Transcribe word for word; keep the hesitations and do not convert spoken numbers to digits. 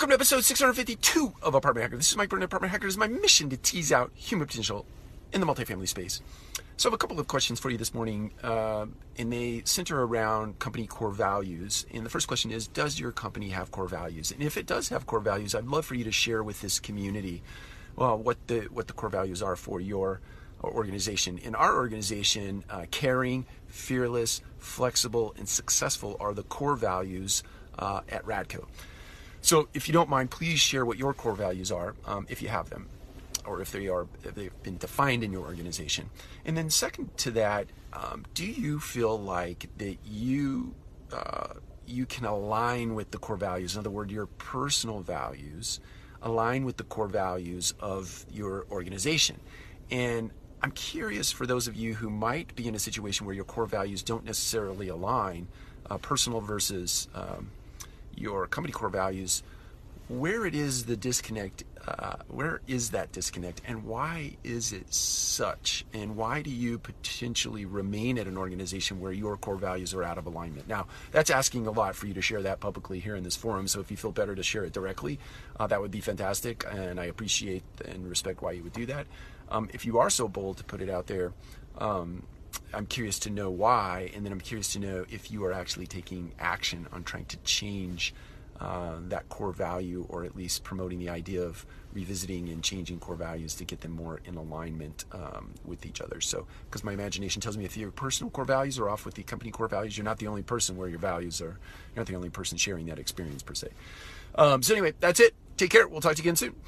Welcome to episode six hundred fifty-two of Apartment Hacker. This is Mike Burton, Apartment Hacker. It is my mission to tease out human potential in the multifamily space. So I have a couple of questions for you this morning, uh, and they center around company core values. And the first question is, does your company have core values? And if it does have core values, I'd love for you to share with this community well, what the what the core values are for your organization. In our organization, uh, caring, fearless, flexible, and successful are the core values uh, at Radco. So if you don't mind, please share what your core values are, um, if you have them, or if they are, if they've been defined in your organization. And then second to that, um, do you feel like that you uh, you can align with the core values? In other words, your personal values align with the core values of your organization. And I'm curious for those of you who might be in a situation where your core values don't necessarily align, uh, personal versus um, your company core values, where it is the disconnect, uh, where is that disconnect, and why is it such, and why do you potentially remain at an organization where your core values are out of alignment? Now, that's asking a lot for you to share that publicly here in this forum, so if you feel better to share it directly, uh, that would be fantastic, and I appreciate and respect why you would do that. Um, if you are so bold to put it out there, um, I'm curious to know why, and then I'm curious to know if you are actually taking action on trying to change uh, that core value, or at least promoting the idea of revisiting and changing core values to get them more in alignment um, with each other. So, because my imagination tells me if your personal core values are off with the company core values, you're not the only person where your values are, you're not the only person sharing that experience per se. Um, so anyway, that's it. Take care. We'll talk to you again soon.